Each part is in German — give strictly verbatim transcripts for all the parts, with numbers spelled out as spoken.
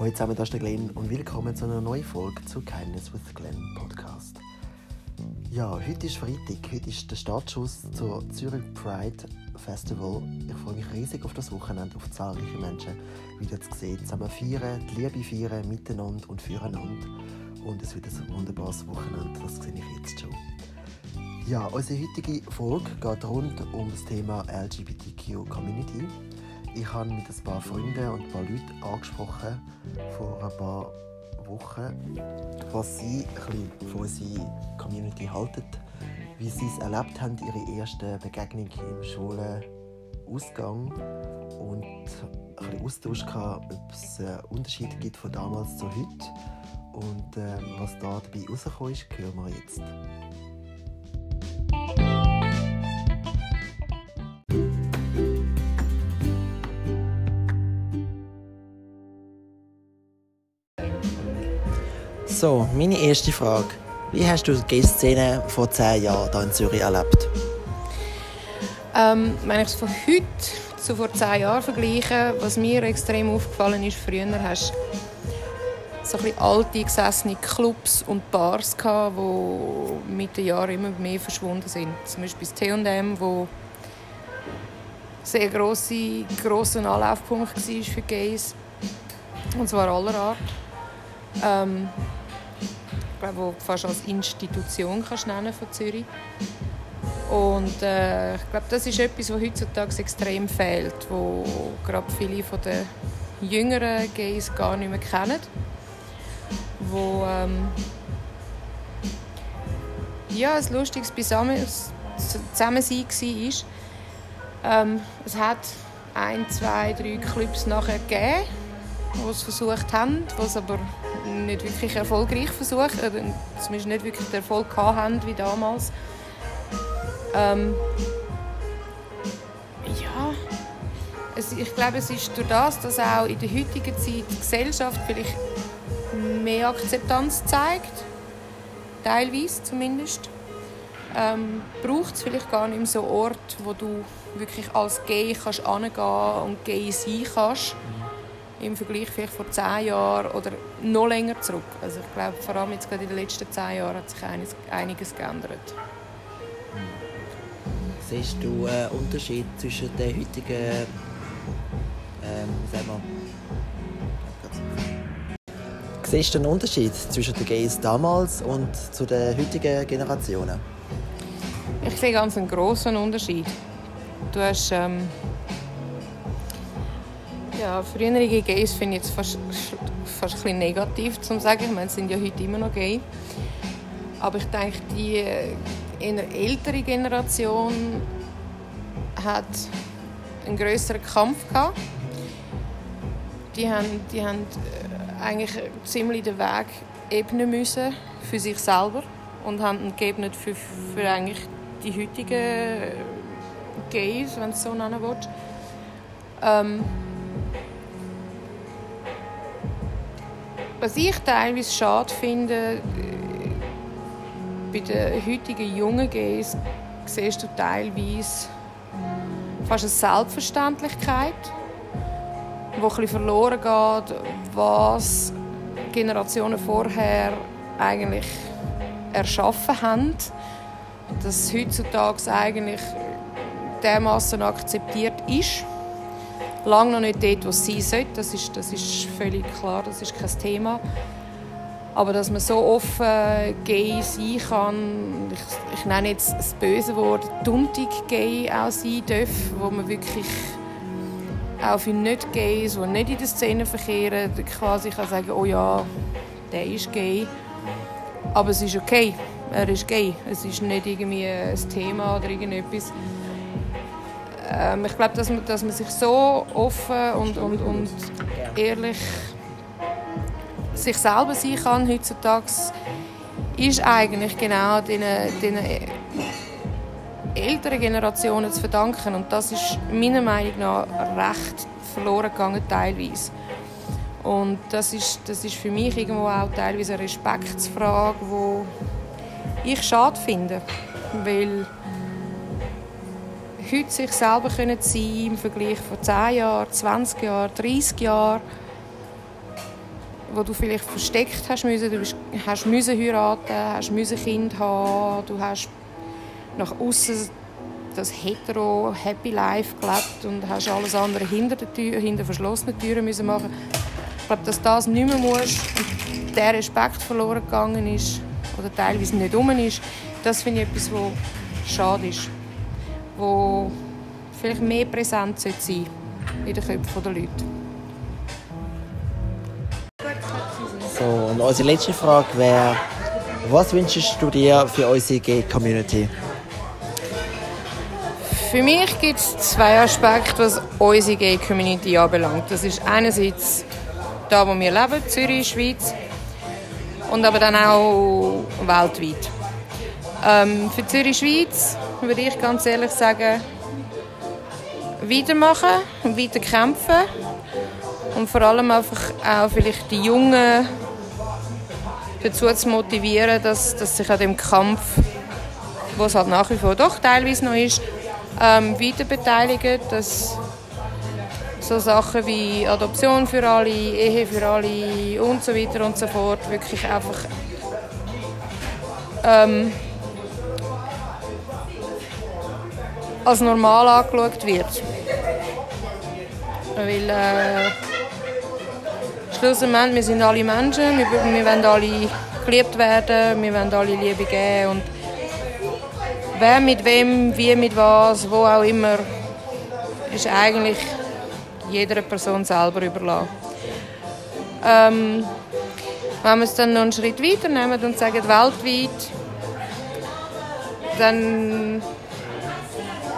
Hallo zusammen, das ist der Glenn und willkommen zu einer neuen Folge zu Kindness with Glenn Podcast. Ja, heute ist Freitag, heute ist der Startschuss zur Zürich Pride Festival. Ich freue mich riesig auf das Wochenende, auf zahlreiche Menschen wieder zu sehen, zusammen feiern, die Liebe feiern, miteinander und füreinander. Und es wird ein wunderbares Wochenende, das sehe ich jetzt schon. Ja, unsere heutige Folge geht rund um das Thema L G B T Q Community. Ich habe mit ein paar Freunden und ein paar Leuten angesprochen vor ein paar Wochen, was sie ein bisschen von unserer Community halten, wie sie es erlebt haben, ihre erste Begegnung im schwulen Ausgang und ein bisschen Austausch gehabt, ob es Unterschiede gibt von damals zu heute und äh, was da dabei rausgekommen ist, hören wir jetzt. So, meine erste Frage. Wie hast du die Gay-Szene vor zehn Jahren hier in Zürich erlebt? Ähm, wenn ich es von heute zu vor zehn Jahren vergleiche, was mir extrem aufgefallen ist, früher hast du so ein bisschen alte, gesessene Clubs und Bars gehabt, die mit den Jahren immer mehr verschwunden sind. Zum Beispiel das T und M, wo sehr grosse, grosser Anlaufpunkt war für Gays. Und zwar aller Art. Ähm, ich glaube, wo du fast als Institution kannst nennen von Zürich. Und äh, ich glaube, das ist etwas, was heutzutage extrem fehlt, wo gerade viele von den jüngeren Gays gar nicht mehr kennen. Wo, ähm, ja, ein lustiges Zusammensein war. Ähm, es hat ein, zwei, drei Clubs nachher gegeben, die es versucht haben, was aber nicht wirklich erfolgreich versucht, oder zumindest nicht wirklich den Erfolg hatten wie damals. Ähm, ja, es, ich glaube, es ist durch das, dass auch in der heutigen Zeit die Gesellschaft vielleicht mehr Akzeptanz zeigt, teilweise zumindest, ähm, braucht es vielleicht gar nicht mehr so einen Ort, wo du wirklich als Gay kannst hingehen und Gay sein kannst. Im Vergleich vielleicht vor zehn Jahren oder noch länger zurück. Also ich glaube, vor allem jetzt gerade in den letzten zehn Jahren hat sich einiges, einiges geändert. Siehst du einen Unterschied zwischen den heutigen ähm, sagen wir, Siehst du einen Unterschied zwischen den Gays damals und zu den heutigen Generationen? Ich sehe ganz einen grossen Unterschied. Du hast ähm, Ja, frühere Gays finde ich jetzt fast, fast ein bisschen negativ zu sagen. Ich meine, sie sind ja heute immer noch gay. Aber ich denke, die ältere Generation hat einen grösseren Kampf gehabt. Die haben, die haben eigentlich ziemlich den Weg ebnen müssen für sich selber und haben ihn geebnet für, für eigentlich die heutigen Gays, wenn du es so nennen willst. Ähm, Was ich teilweise schade finde, bei den heutigen jungen Gays siehst du teilweise fast eine Selbstverständlichkeit, die ein bisschen verloren geht, was Generationen vorher eigentlich erschaffen haben. Dass heutzutage eigentlich dermassen akzeptiert ist. Lange noch nicht dort, wo es sein sollte, das ist, das ist völlig klar, das ist kein Thema. Aber dass man so offen gay sein kann, ich, ich nenne jetzt das böse Wort, tuntig gay auch sein darf, wo man wirklich auch für Nicht-Gays, die nicht in der Szene verkehren, quasi kann sagen, oh ja, der ist gay. Aber es ist okay, er ist gay, es ist nicht irgendwie ein Thema oder irgendetwas. Ich glaube, dass man, dass man sich so offen und, und, und ehrlich sich selber sein kann heutzutage, ist eigentlich genau den älteren Generationen zu verdanken. Und das ist meiner Meinung nach recht verloren gegangen teilweise. Und das ist, das ist für mich irgendwo auch teilweise eine Respektsfrage, die ich schade finde, weil heute sich selber sein können im Vergleich von zehn Jahren, zwanzig Jahren, dreißig Jahren. wo du vielleicht versteckt hast müssen. Du hast müssen heiraten, hast müssen Kind haben, du hast nach außen das hetero Happy Life gelebt und hast alles andere hinter der Tür, hinter verschlossenen Türen müssen machen. Ich glaube, dass das nicht mehr musst und der Respekt verloren gegangen ist oder teilweise nicht rum ist, das finde ich etwas, wo schade ist, wo vielleicht mehr präsent sein sollte in den Köpfen der Leute. So, und unsere letzte Frage wäre, was wünschst du dir für unsere Gay-Community? Für mich gibt es zwei Aspekte, was unsere Gay-Community anbelangt. Das ist einerseits da, wo wir leben, Zürich, Schweiz, und aber dann auch weltweit. Ähm, für Zürich, Schweiz würde ich ganz ehrlich sagen, weitermachen und weiter kämpfen und vor allem einfach auch vielleicht die Jungen dazu zu motivieren, dass, dass sich an dem Kampf, wo es halt nach wie vor doch teilweise noch ist, ähm, weiter beteiligen, dass so Sachen wie Adoption für alle, Ehe für alle und so weiter und so fort wirklich einfach ähm, als normal angeschaut wird. Weil äh, schlussendlich, wir sind alle Menschen, wir, wir wollen alle geliebt werden, wir wollen alle Liebe geben und wer mit wem, wie mit was, wo auch immer, ist eigentlich jeder Person selber überlassen. Ähm, wenn wir es dann noch einen Schritt weiter nehmen und sagen weltweit, dann,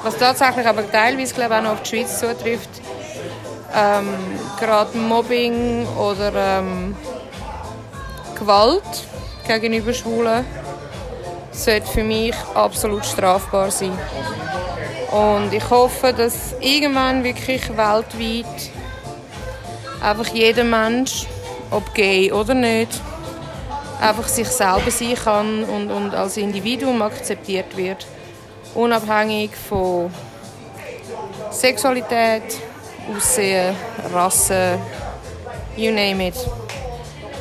was tatsächlich aber teilweise glaube ich, auch noch auf die Schweiz zutrifft, ähm, gerade Mobbing oder ähm, Gewalt gegenüber Schwulen sollte für mich absolut strafbar sein. Und ich hoffe, dass irgendwann wirklich weltweit einfach jeder Mensch, ob gay oder nicht, einfach sich selber sein kann und, und als Individuum akzeptiert wird. Unabhängig von Sexualität, Aussehen, Rasse, you name it.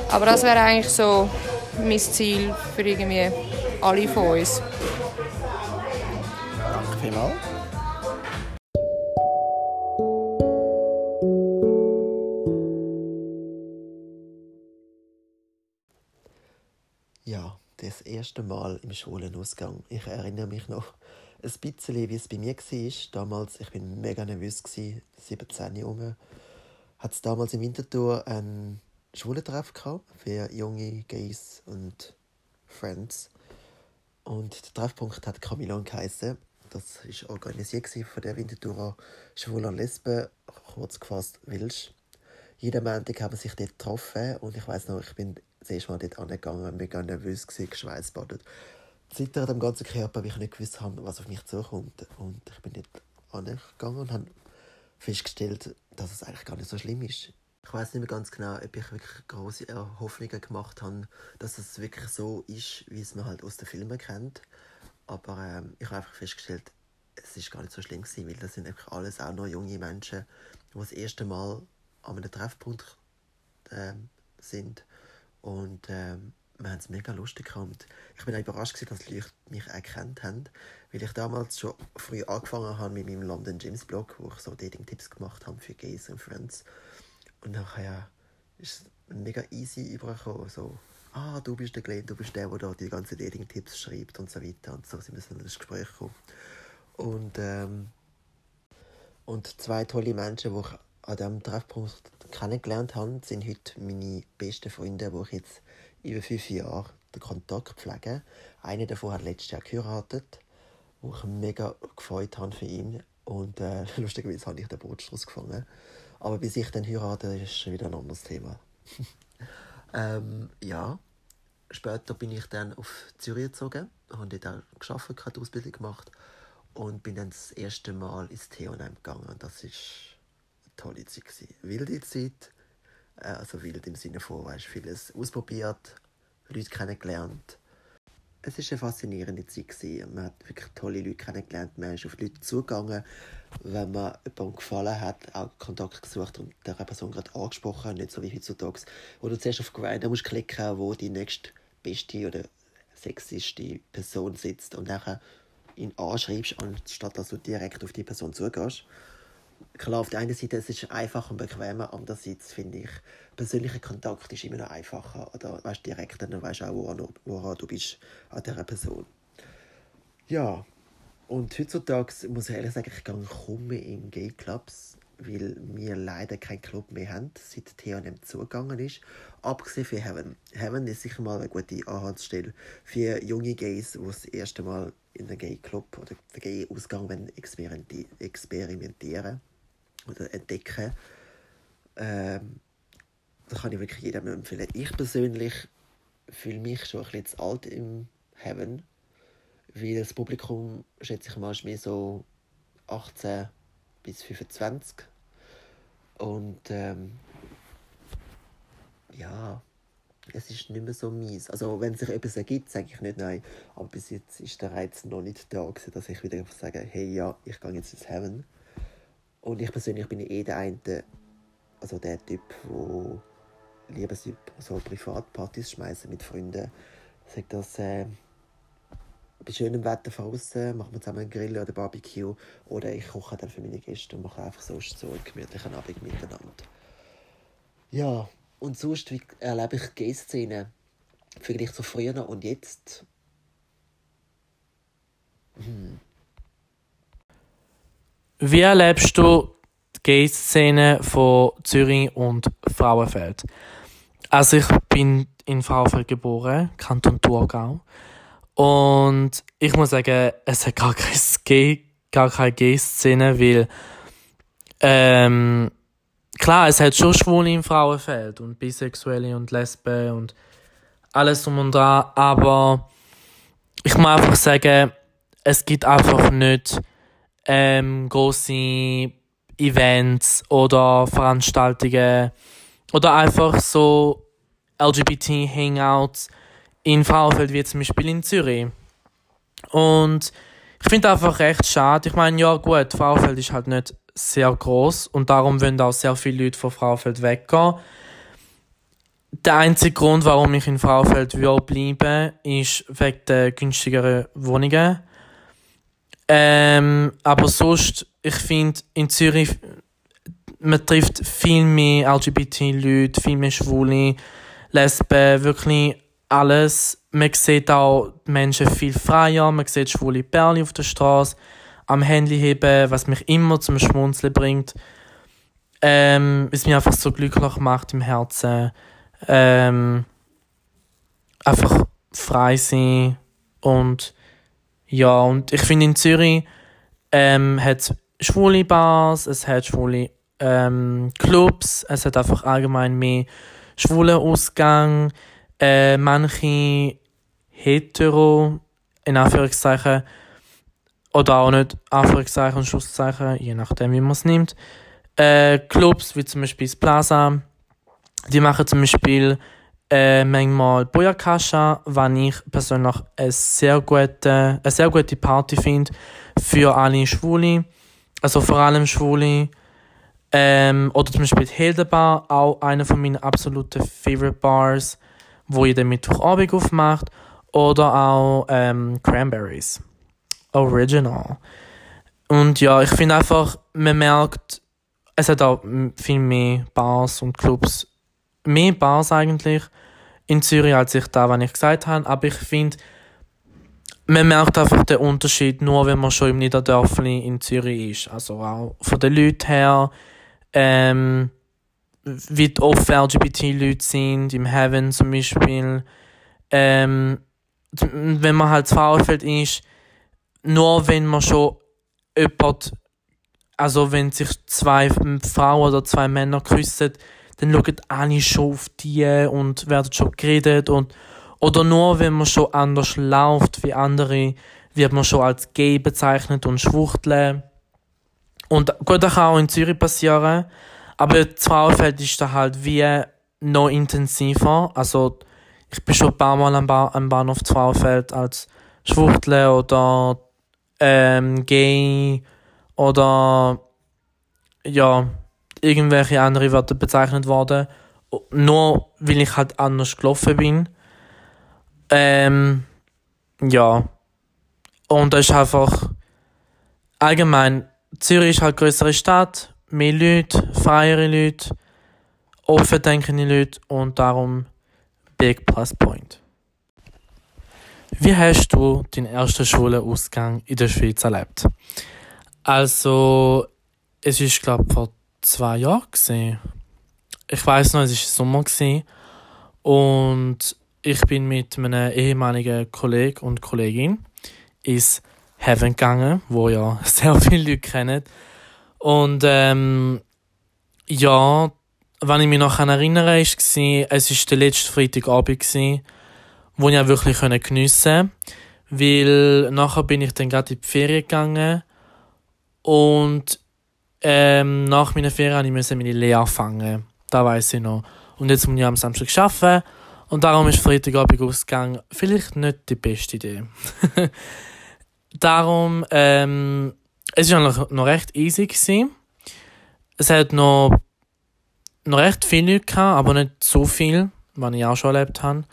Aber das wäre eigentlich so mein Ziel für irgendwie alle von uns. Danke vielmals. Ja, das erste Mal im Schwulenausgang. Ich erinnere mich noch ein bisschen, wie es bei mir war. Damals, ich war mega nervös, siebzehn herum. Hat es damals in Winterthur einen Schwulentreff gehabt für junge Gays und Friends. Und der Treffpunkt hat Camillon geheissen. Das war organisiert von der Winterthurer Schwulen und Lesben, kurz gefasst Wilsch. Jeden Montag haben sich dort getroffen und ich weiss noch, ich bin das erste Mal dort angegangen, mega nervös gewesen, geschweißbadet. Zittert am ganzen Körper, weil ich nicht gewusst habe, was auf mich zukommt. Und ich bin dort angegangen und habe festgestellt, dass es eigentlich gar nicht so schlimm ist. Ich weiss nicht mehr ganz genau, ob ich wirklich grosse Hoffnungen gemacht habe, dass es wirklich so ist, wie es man halt aus den Filmen kennt. Aber ähm, ich habe einfach festgestellt, es ist gar nicht so schlimm gewesen, weil das sind einfach alles auch noch junge Menschen, die das erste Mal an einem Treffpunkt ähm, sind. Und ähm, wir haben es mega lustig gehabt. Ich bin auch überrascht gewesen, dass die Leute mich erkannt haben, weil ich damals schon früh angefangen habe mit meinem London James Blog, wo ich so Dating-Tipps gemacht habe für Gays und Friends. Und nachher ist es mega easy übergekommen, so «Ah, du bist der Glenn, du bist der, der da die ganzen Dating-Tipps schreibt» und so weiter. Und so sind wir so in das Gespräch gekommen. Und, ähm, und zwei tolle Menschen, die ich an diesem Treffpunkt kennengelernt habe, sind heute meine besten Freunde, die ich jetzt über fünf Jahre den Kontakt pflege. Einer davon hat letztes Jahr geheiratet, wo ich mega gefreut habe für ihn. Und äh, lustigerweise habe ich den Bootstrauss gefangen. Aber bis ich dann heirate, ist wieder ein anderes Thema. ähm, ja. Später bin ich dann auf Zürich gezogen, habe dort auch gearbeitet, habe die Ausbildung gemacht und bin dann das erste Mal ins T und M gegangen. Das war eine tolle Zeit. Wilde Zeit, also wild im Sinne von, weißt, vieles ausprobiert, Leute kennengelernt. es war eine faszinierende Zeit gewesen. Man hat wirklich tolle Leute kennengelernt, man ist auf die Leute zugegangen. Wenn man jemandem gefallen hat, auch Kontakt gesucht und der Person gerade angesprochen, nicht so wie heutzutage, wo du zuerst auf Grindr musst klicken, wo die nächste beste oder sexiste Person sitzt und dann ihn anschreibst, anstatt dass du direkt auf die Person zugehst. Klar, auf der einen Seite es ist einfacher und bequemer, andererseits finde ich, persönlicher Kontakt ist immer noch einfacher. Oder weißt, direkt, dann weißt du auch, woran, woran du bist an dieser Person. Ja, und heutzutage muss ich ehrlich sagen, ich gehe kaum in Gay-Clubs, weil wir leider keinen Club mehr haben, seit T und M zugegangen ist. Abgesehen von Heaven. Heaven ist sicher mal eine gute Anhaltsstelle für junge Gays, die das erste Mal in den Gay-Club oder den Gay-Ausgang experimentieren oder entdecken. Ähm, das kann ich wirklich jedem empfehlen. Ich persönlich fühle mich schon ein bisschen zu alt im Heaven, weil das Publikum, schätze ich mal, ist mehr so achtzehn bis fünfundzwanzig. Und ähm, ja, es ist nicht mehr so mies. Also wenn sich etwas ergibt, sage ich nicht nein. Aber bis jetzt ist der Reiz noch nicht da gewesen, dass ich wieder sage, hey ja, ich gehe jetzt ins Heaven. Und ich persönlich bin eh der eine, also der Typ, der lieber so Privatpartys schmeißen mit Freunden. Sagt das äh, bei schönem Wetter von außen, machen wir zusammen einen Grill oder Barbecue. Oder ich koche dann für meine Gäste und mache einfach sonst so einen gemütlichen Abend miteinander. Ja, und sonst wie erlebe ich die Gay-Szene vielleicht so früher und jetzt. Hm. Wie erlebst du die Gay-Szene von Zürich und Frauenfeld? Also ich bin in Frauenfeld geboren, Kanton Thurgau. Und ich muss sagen, es hat gar keine, Gay, gar keine Gay-Szene, weil ähm, klar, es hat schon Schwule im Frauenfeld und Bisexuelle und Lesben und alles um und dran, aber ich muss einfach sagen, es gibt einfach nicht Ähm, grosse Events oder Veranstaltungen oder einfach so L G B T-Hangouts in Frauenfeld, wie zum Beispiel in Zürich. Und ich finde einfach recht schade. Ich meine, ja gut, Frauenfeld ist halt nicht sehr gross und darum wollen auch sehr viele Leute von Frauenfeld weggehen. Der einzige Grund, warum ich in Frauenfeld bleiben will, ist wegen der günstigeren Wohnungen. Ähm, aber sonst, ich finde, in Zürich, man trifft viel mehr L G B T-Leute, viel mehr Schwule, Lesben, wirklich alles. Man sieht auch Menschen viel freier, man sieht schwule Pärchen auf der Straße, am Handy heben, was mich immer zum Schmunzeln bringt. Ähm, was mich einfach so glücklich macht im Herzen. Ähm, einfach frei sein und ja, und ich finde in Zürich ähm, hat es schwule Bars, es hat schwule ähm, Clubs, es hat einfach allgemein mehr schwulen Ausgang, äh, manche hetero, in Anführungszeichen, oder auch nicht Anführungszeichen und Schlusszeichen, je nachdem wie man es nimmt. Äh, Clubs wie zum Beispiel das Plaza, die machen zum Beispiel Äh, manchmal Boyakasha, was ich persönlich eine sehr gute, eine sehr gute Party finde für alle Schwule, also vor allem Schwule. Ähm, oder zum Beispiel Hildenbar, auch einer von meinen absoluten Favorite Bars, wo ich den Mittwochabend aufmacht. Oder auch ähm, Cranberries, Original. Und ja, ich finde einfach, man merkt, es hat auch viel mehr Bars und Clubs, mehr Bars eigentlich in Zürich, als ich da, was ich gesagt habe. Aber ich finde, man merkt einfach den Unterschied, nur wenn man schon im Niederdörfli in Zürich ist. Also auch von den Leuten her, ähm, wie offen L G B T-Leute sind, im Heaven zum Beispiel. Ähm, wenn man halt zu Frauenfeld ist, nur wenn man schon jemand, also wenn sich zwei Frauen oder zwei Männer küssen, dann schauen alle schon auf die und werden schon geredet. Und, oder nur, wenn man schon anders läuft wie andere, wird man schon als gay bezeichnet und schwuchteln. Und gut, das kann auch in Zürich passieren. Aber das Frauenfeld ist da halt wie noch intensiver. Also Ich bin schon ein paar Mal am, ba- am Bahnhof Frauenfeld als Schwuchtle oder ähm, Gay oder ja, irgendwelche andere Wörter bezeichnet worden. Nur weil ich halt anders gelaufen bin. Ähm, ja. Und das ist einfach allgemein, Zürich ist halt eine grössere Stadt, mehr Leute, freiere Leute, offen denkende Leute und darum Big Plus Point. Wie hast du deinen ersten schwulen Ausgang in der Schweiz erlebt? Also, es war, glaube ich, vor zwei Jahren gewesen. Ich weiss noch, es war Sommer gewesen. Und ich bin mit meinem ehemaligen Kollegen und Kollegin ins Heaven gegangen, wo ja sehr viele Leute kennen. Und ähm, ja, wenn ich mich noch erinnere, ist gewesen, es war der letzte Freitagabend gewesen, wo ich auch wirklich geniessen konnte, weil nachher bin ich dann gerade in die Ferien gegangen und ähm, nach meiner Ferien musste ich meine Lehre anfangen. Das weiss ich noch. Und jetzt muss ich am Samstag arbeiten und darum ist Freitagabend ausgegangen vielleicht nicht die beste Idee. Darum, ähm, es war noch, noch recht easy gewesen. Es hat noch, noch recht viele Leute gehabt, aber nicht so viel, was ich auch schon erlebt habe.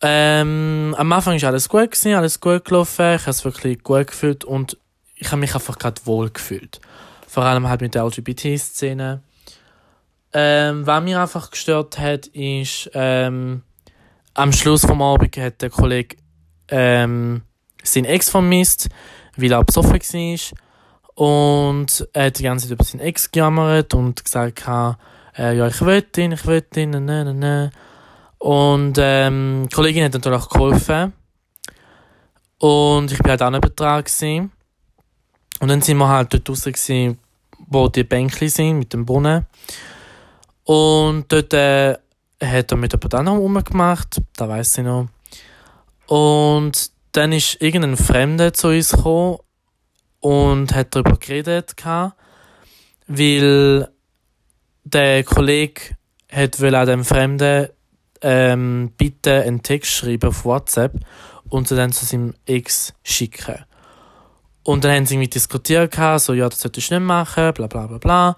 Ähm, am Anfang war alles gut gewesen, alles gut gelaufen, ich habe es wirklich gut gefühlt und ich habe mich einfach gerade wohl gefühlt. Vor allem halt mit der L G B T-Szene. Ähm, was mich einfach gestört hat, ist, ähm, am Schluss vom Abend hat der Kollege, ähm, seinen Ex vermisst, weil er besoffen war. Und er hat die ganze Zeit über seinen Ex gejammert und gesagt, äh, ja, ich will ihn, ich will ihn, ne, ne, ne. Und ähm, die Kollegin hat natürlich auch geholfen. Und ich war halt auch nicht betraut. Und dann waren wir halt dort draussen gewesen, wo die Bänke sind, mit dem Brunnen. Und dort äh, hat er mit jemand anderem rumgemacht, das weiss ich noch. Und dann ist irgendein Fremder zu uns gekommen und hat darüber geredet, weil der Kollege hat an dem Fremden ähm, bitte einen Text schreiben auf WhatsApp und sie dann zu seinem Ex schicken. Und dann haben sie irgendwie diskutiert, so ja, das solltest du nicht machen, bla bla bla bla.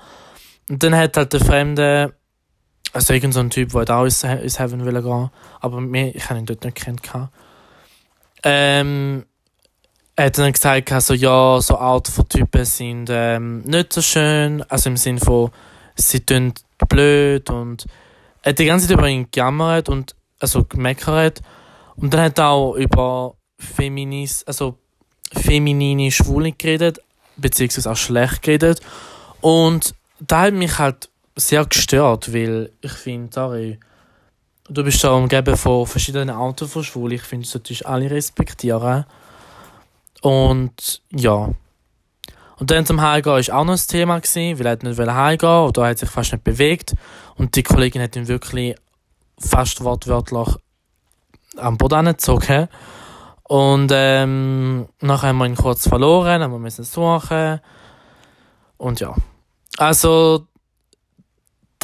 Und dann hat halt der Fremde, also irgend so ein Typ, der auch ins Heaven gehen wollte, aber mir, ich habe ihn dort nicht gekannt. Ähm, er hat dann gesagt, also, ja, so Art von Typen sind ähm, nicht so schön, also im Sinne von, sie tun blöd und er hat die ganze Zeit über ihn gejammert und also gemeckert und dann hat er auch über Feminis, also feminine Schwule geredet, beziehungsweise auch schlecht geredet und das hat mich halt sehr gestört, weil ich finde, sorry, du bist da umgeben von verschiedenen Arten von Schwulen. Ich finde, du solltest alle respektieren. Und ja. Und dann zum Heimgehen war auch noch ein Thema gewesen, weil er nicht heimgehen wollte oder hat sich fast nicht bewegt. Und die Kollegin hat ihn wirklich fast wortwörtlich am Boden gezogen. Und ähm, nachher haben wir ihn kurz verloren, haben wir müssen suchen. Und ja. Also,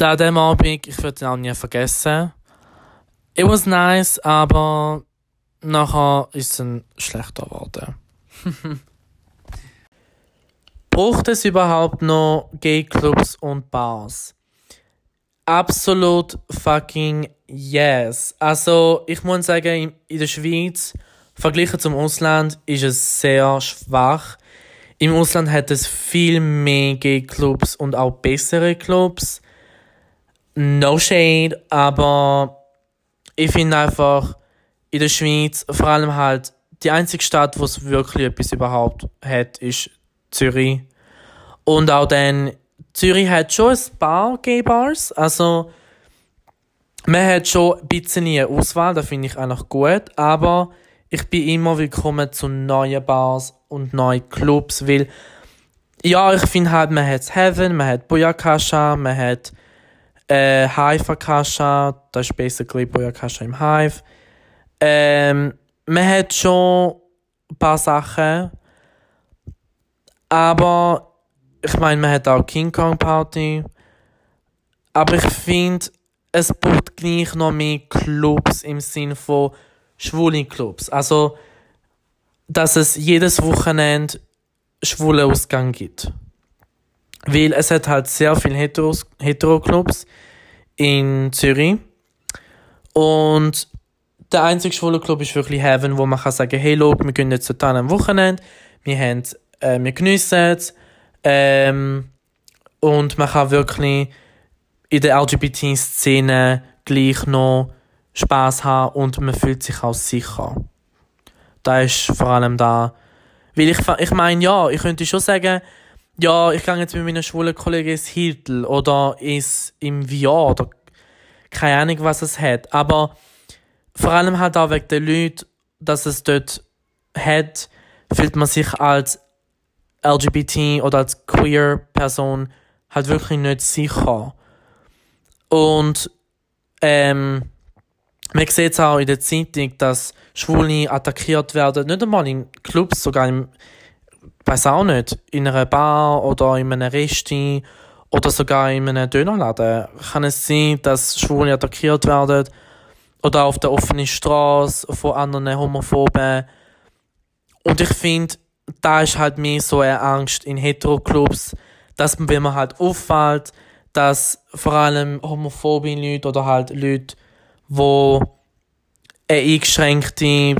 an diesem Abend, ich werde ihn auch nie vergessen. It was nice, aber nachher ist es ein schlechter geworden. Braucht es überhaupt noch Gay-Clubs und Bars? Absolut fucking yes. Also, ich muss sagen, in der Schweiz, verglichen zum Ausland, ist es sehr schwach. Im Ausland hat es viel mehr Gay-Clubs und auch bessere Clubs. No shade, aber ich finde einfach, in der Schweiz, vor allem halt, die einzige Stadt, wo es wirklich etwas überhaupt hat, ist Zürich. Und auch dann, Zürich hat schon ein paar Gay-Bars, also man hat schon ein bisschen eine Auswahl, das finde ich eigentlich gut, aber ich bin immer willkommen zu neuen Bars und neuen Clubs, weil, ja, ich finde halt, man hat Heaven, man hat Boyakasha, man hat Äh, Hivekasha, das ist basically Boyakasha im Hive. Ähm, man hat schon ein paar Sachen, aber ich meine, man hat auch King Kong Party. Aber ich finde, es braucht gleich noch mehr Clubs im Sinne von schwulen Clubs. Also, dass es jedes Wochenende schwulen Ausgang gibt. Weil es hat halt sehr viele Heteros, Hetero-Clubs in Zürich. Und der einzige schwule Club ist wirklich Heaven, wo man kann sagen, hey, schau, wir gehen jetzt total am Wochenende, wir, haben, äh, wir geniessen es. Ähm, und man kann wirklich in der L G B T-Szene gleich noch Spass haben und man fühlt sich auch sicher. Da ist vor allem da. Weil ich, ich meine, ja, ich könnte schon sagen, ja, ich gehe jetzt mit meinen schwulen Kollegen ins Hiltl oder ins, im V R oder keine Ahnung, was es hat. Aber vor allem halt auch wegen den Leuten, dass es dort hat, fühlt man sich als L G B T oder als Queer-Person halt wirklich nicht sicher. Und ähm, man sieht es auch in der Zeitung, dass Schwule attackiert werden, nicht einmal in Clubs, sogar im, ich weiss auch nicht, in einer Bar oder in einem Resti oder sogar in einem Dönerladen. Kann es sein, dass Schwule attackiert werden oder auf der offenen Straße von anderen Homophoben? Und ich finde, da ist halt mehr so eine Angst in Hetero-Clubs, dass man, wenn man halt auffällt, dass vor allem homophobe Leute oder halt Leute, die eine eingeschränkte,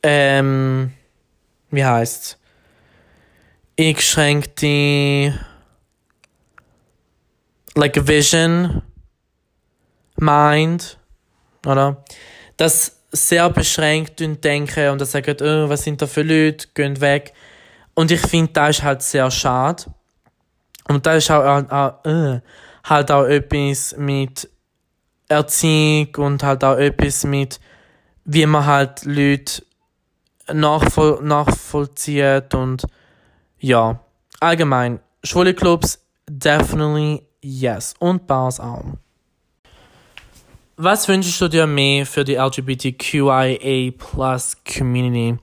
ähm, wie heisst es, eingeschränkte, like vision, mind, oder, dass sehr beschränkt und denken und dann sagen, oh, was sind da für Leute, gehen weg. Und ich finde, das ist halt sehr schade. Und das ist auch, auch, äh, halt auch etwas mit Erziehung und halt auch etwas mit, wie man halt Leute nachvoll- nachvollzieht und ja, allgemein, schwule Clubs, definitely yes. Und Bars auch. Was wünschst du dir mehr für die L G B T Q I A plus Community?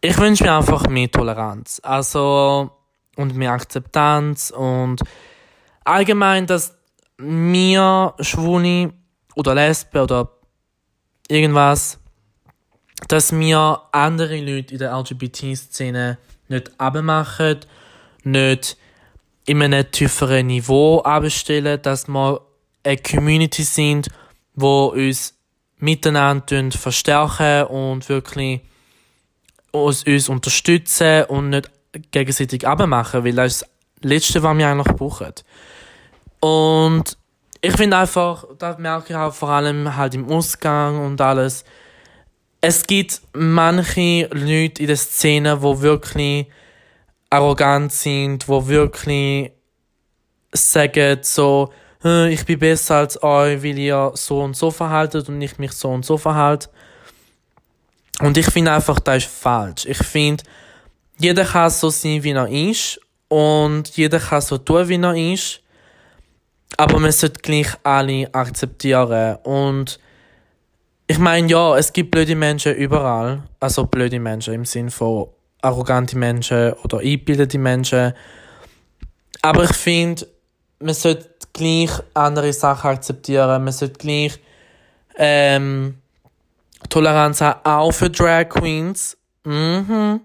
Ich wünsche mir einfach mehr Toleranz. Also, und mehr Akzeptanz und allgemein, dass wir Schwule oder Lesben oder irgendwas, dass wir andere Leute in der L G B T-Szene nicht abmachen, nicht in einem tieferen Niveau abstellen, dass wir eine Community sind, wo uns miteinander verstärken und wirklich uns, uns unterstützen und nicht gegenseitig abmachen, weil das ist das Letzte, was wir eigentlich brauchen. Und ich finde einfach, das merke ich auch vor allem halt im Ausgang und alles, es gibt manche Leute in der Szene, die wirklich arrogant sind, die wirklich sagen so, ich bin besser als euch, weil ihr so und so verhaltet und ich mich so und so verhalte. Und ich finde einfach, das ist falsch. Ich finde, jeder kann so sein, wie er ist. Und jeder kann so tun, wie er ist. Aber man sollte gleich alle akzeptieren. Und ich meine, ja, es gibt blöde Menschen überall. Also blöde Menschen im Sinne von arrogante Menschen oder eingebildete Menschen. Aber ich finde, man sollte gleich andere Sachen akzeptieren. Man sollte gleich ähm, Toleranz haben, auch für Drag Queens. Mhm.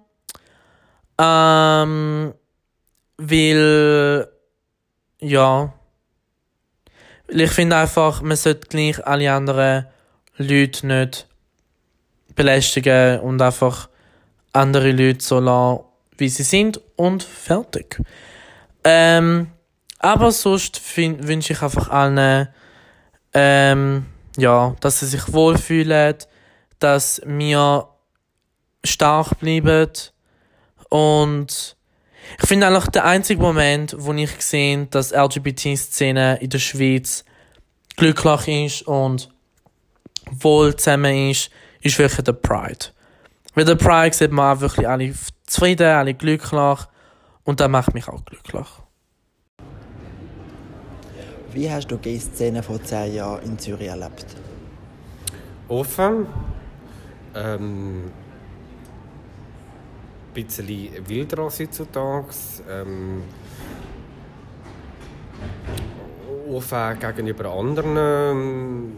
Ähm, weil, ja, ich finde einfach, man sollte gleich alle anderen Leute nicht belästigen und einfach andere Leute so lassen, wie sie sind und fertig. Ähm, aber sonst find, wünsche ich einfach allen, ähm, ja, dass sie sich wohlfühlen, dass wir stark bleiben. Und ich finde eigentlich der einzige Moment, wo ich gesehen, dass L G B T-Szene in der Schweiz glücklich ist und wohl zusammen ist, ist wirklich der Pride. Weil der Pride sieht man auch wirklich alle zufrieden, alle glücklich und das macht mich auch glücklich. Wie hast du die Szene vor zehn Jahren in Zürich erlebt? Offen. Ähm Ein bisschen wilder heutzutage. Ähm, offen gegenüber anderen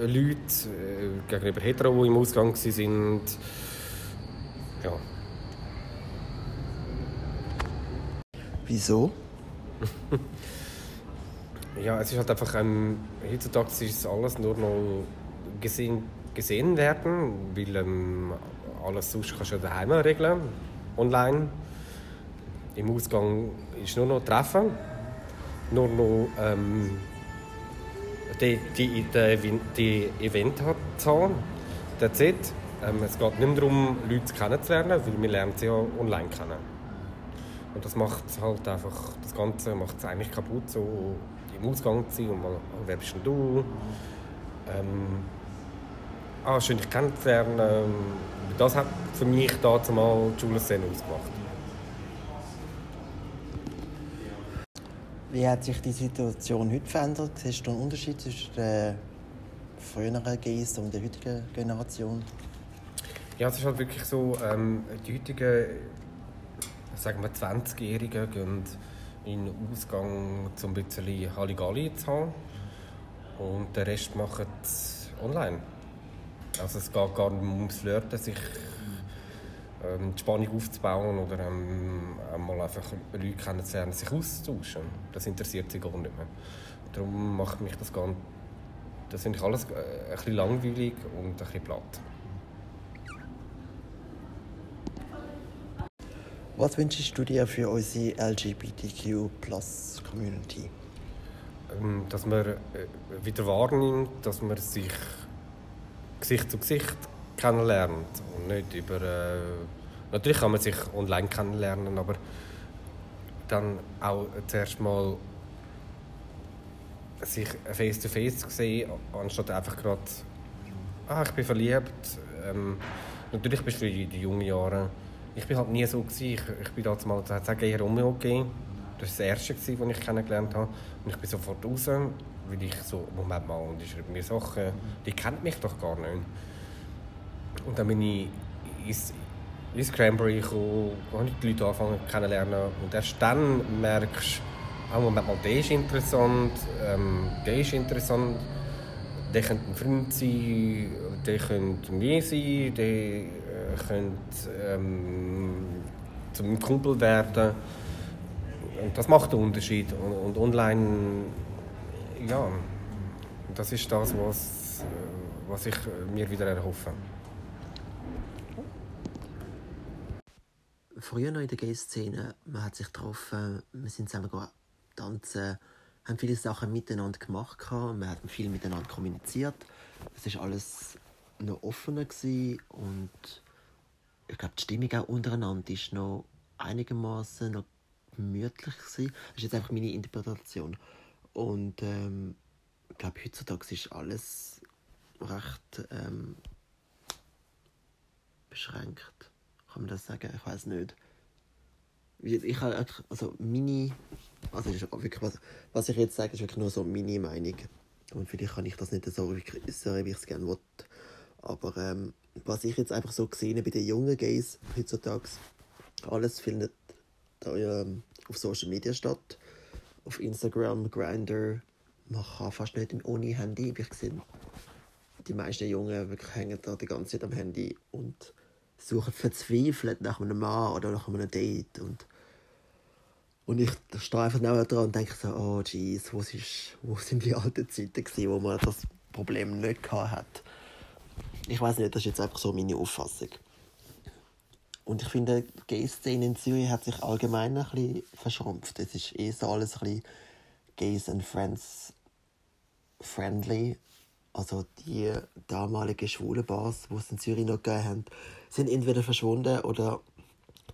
äh, Leuten, äh, gegenüber Hetero, die im Ausgang waren. Ja. Wieso? Ja, es ist halt einfach, ähm, heutzutage ist alles nur noch gesehen, gesehen werden, weil ähm, alles sonst kannst du ja daheim regeln, online. Im Ausgang ist nur noch Treffen, nur noch ähm, die, die, die, die Event hat zu das ähm, es geht nicht mehr darum, Leute kennenzulernen, weil wir lernen sie ja online kennen. Und das macht halt einfach, das Ganze macht es eigentlich kaputt, so im Ausgang zu sein und mal, wer bist denn du? Ähm, ah, schön dich kennenzulernen. Das hat für mich dazu mal die Schulszene ausgemacht. Wie hat sich die Situation heute verändert? Hast du einen Unterschied zwischen der früheren Geist und der heutigen Generation? Ja, es ist halt wirklich so, ähm, die heutigen, sagen wir zwanzigjährigen gehen in den Ausgang, um ein bisschen Halligalli zu haben. Und den Rest machen sie online. Also es geht gar nicht ums Flirten, sich ähm, die Spannung aufzubauen oder ähm, mal einfach Leute kennenzulernen, sich auszutauschen. Das interessiert sie gar nicht mehr. Darum macht mich das ganz, das finde ich alles äh, ein bisschen langweilig und ein bisschen platt. Was wünschst du dir für unsere L G B T Q Plus Community? Ähm, dass man äh, wieder wahrnimmt, dass man sich Gesicht zu Gesicht kennenlernt und nicht über... Äh, natürlich kann man sich online kennenlernen, aber dann auch zuerst mal sich face-to-face zu sehen, anstatt einfach gerade «Ah, ich bin verliebt». Ähm, natürlich bist du in den jungen Jahren... Ich war halt nie so. Ich, ich bin damals mal eher umgegangen. Das war das Erste, das ich kennengelernt habe. Und ich bin sofort raus, weil ich so, Moment mal, und die schreibt mir Sachen, die kennt mich doch gar nicht. Und dann bin ich ins, ins Cranberry gekommen, habe ich die Leute angefangen kennenzulernen. Und erst dann merkst du, oh, Moment mal, der ist interessant, ähm, der ist interessant, der könnte ein Freund sein, der könnte mir sein, der könnte ähm, zum Kumpel werden. Und das macht den Unterschied. Und, und online, ja, das ist das, was, was ich mir wieder erhoffe. Früher noch in der Gay-Szene, man hat sich getroffen, wir sind zusammen tanzen, haben viele Sachen miteinander gemacht, wir haben viel miteinander kommuniziert. Es war alles noch offener und ich glaube, die Stimmung auch untereinander war noch einigermaßen noch gemütlich gewesen. Das ist jetzt einfach meine Interpretation. Und ähm, ich glaube, heutzutage ist alles recht ähm, beschränkt. Kann man das sagen? Ich weiß nicht. Ich habe also meine, also wirklich, was, was ich jetzt sage, ist wirklich nur so meine Meinung. Und vielleicht kann ich das nicht so äußern, wie ich es gerne will. Aber ähm, was ich jetzt einfach so gesehen habe bei den jungen Gays heutzutage, alles findet da, ähm, auf Social Media statt. Auf Instagram, Grindr. Man kann fast nicht ohne Handy. Ich sehe, die meisten Jungen wirklich hängen da die ganze Zeit am Handy und suchen verzweifelt nach einem Mann oder nach einem Date. Und, und ich streife näher dran und denke so, oh jeez, wo, wo sind die alten Zeiten gewesen, wo man das Problem nicht hatte. Ich weiß nicht, das ist jetzt einfach so meine Auffassung. Und ich finde, die Gay-Szene in Zürich hat sich allgemein ein bisschen verschrumpft. Es ist eh so alles ein bisschen Gays and Friends friendly. Also die damaligen schwulen Bars, die es in Zürich noch gegeben haben, sind entweder verschwunden oder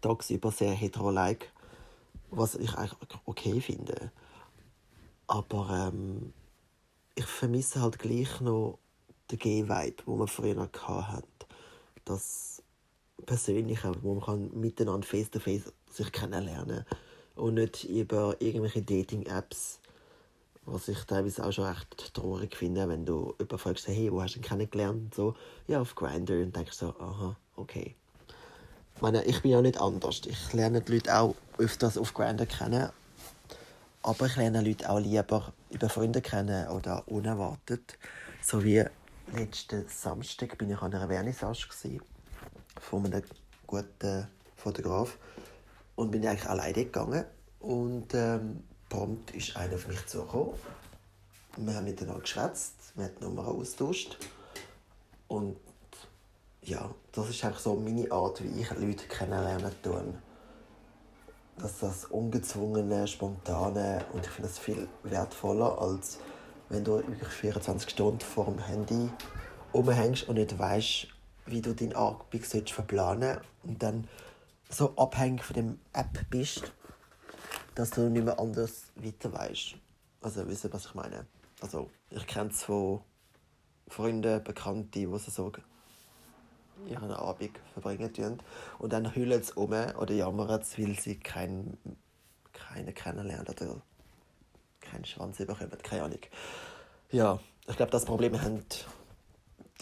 tagsüber sehr hetero-like, was ich eigentlich okay finde. Aber ähm, ich vermisse halt gleich noch den Gay-Vibe, den wir früher noch hatten. Das Persönliche, wo man kann miteinander face-to-face sich kennenlernen kann und nicht über irgendwelche Dating-Apps, was ich teilweise auch schon echt traurig finde, wenn du jemanden fragst, hey, wo hast du ihn kennengelernt? Und so, ja, auf Grindr, und denkst so, aha, okay. Ich meine, ich bin ja nicht anders. Ich lerne die Leute auch öfters auf Grindr kennen, Aber ich lerne Leute auch lieber über Freunde kennen oder unerwartet. So wie letzten Samstag bin ich an einer Vernissage von einem guten Fotograf und bin eigentlich alleine gegangen. Und ähm, prompt ist einer auf mich zugekommen. Wir haben miteinander geschwätzt, wir haben die Nummer austauscht. Und ja, das ist einfach so meine Art, wie ich Leute kennenlernen tue. Dass das Ungezwungene, Spontane, und ich finde das viel wertvoller, als wenn du vierundzwanzig Stunden vor dem Handy rumhängst und nicht weisst, wie du deinen Abend verplanen sollst und dann so abhängig von dem App bist, dass du nicht mehr anders weiter weisst. Also, wisst ihr, was ich meine? Also, ich kenne es von Freunden, Bekannten, die so ihren Abend verbringen tun. Und dann heulen sie um oder jammern sie, weil sie keinen, keinen kennenlernen oder keinen Schwanz bekommen. Keine Ahnung. Ja, ich glaube, das Problem haben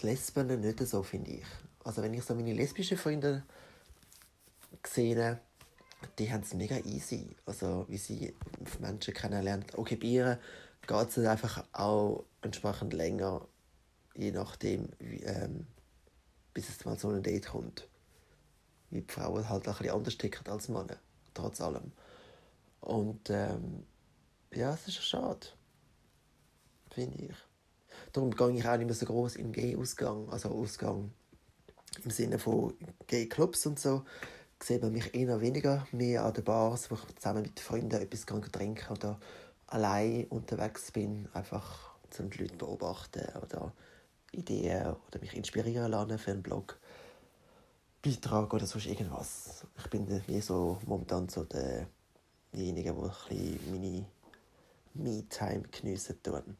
die Lesben nicht so, finde ich. Also, wenn ich so meine lesbischen Freunde sehe, die haben es mega easy. Also, wie sie Menschen kennenlernen. Okay, bei ihr geht es einfach auch entsprechend länger, je nachdem, wie, ähm, bis es mal so ein Date kommt. Weil die Frauen halt auch etwas anders ticken als Männer, trotz allem. Und ähm, ja, es ist schade. Finde ich. Darum gehe ich auch nicht mehr so gross in Gay-Ausgang. Also Ausgang im Sinne von Gay-Clubs und so. Sieht man mich eher weniger, mehr an den Bars, wo ich zusammen mit Freunden etwas trinken oder allein unterwegs bin, einfach um die Leute beobachten oder Ideen oder mich inspirieren lassen für einen Blogbeitrag oder sonst irgendwas. Ich bin mehr so momentan so derjenige, der meine Me-Time geniessen tun.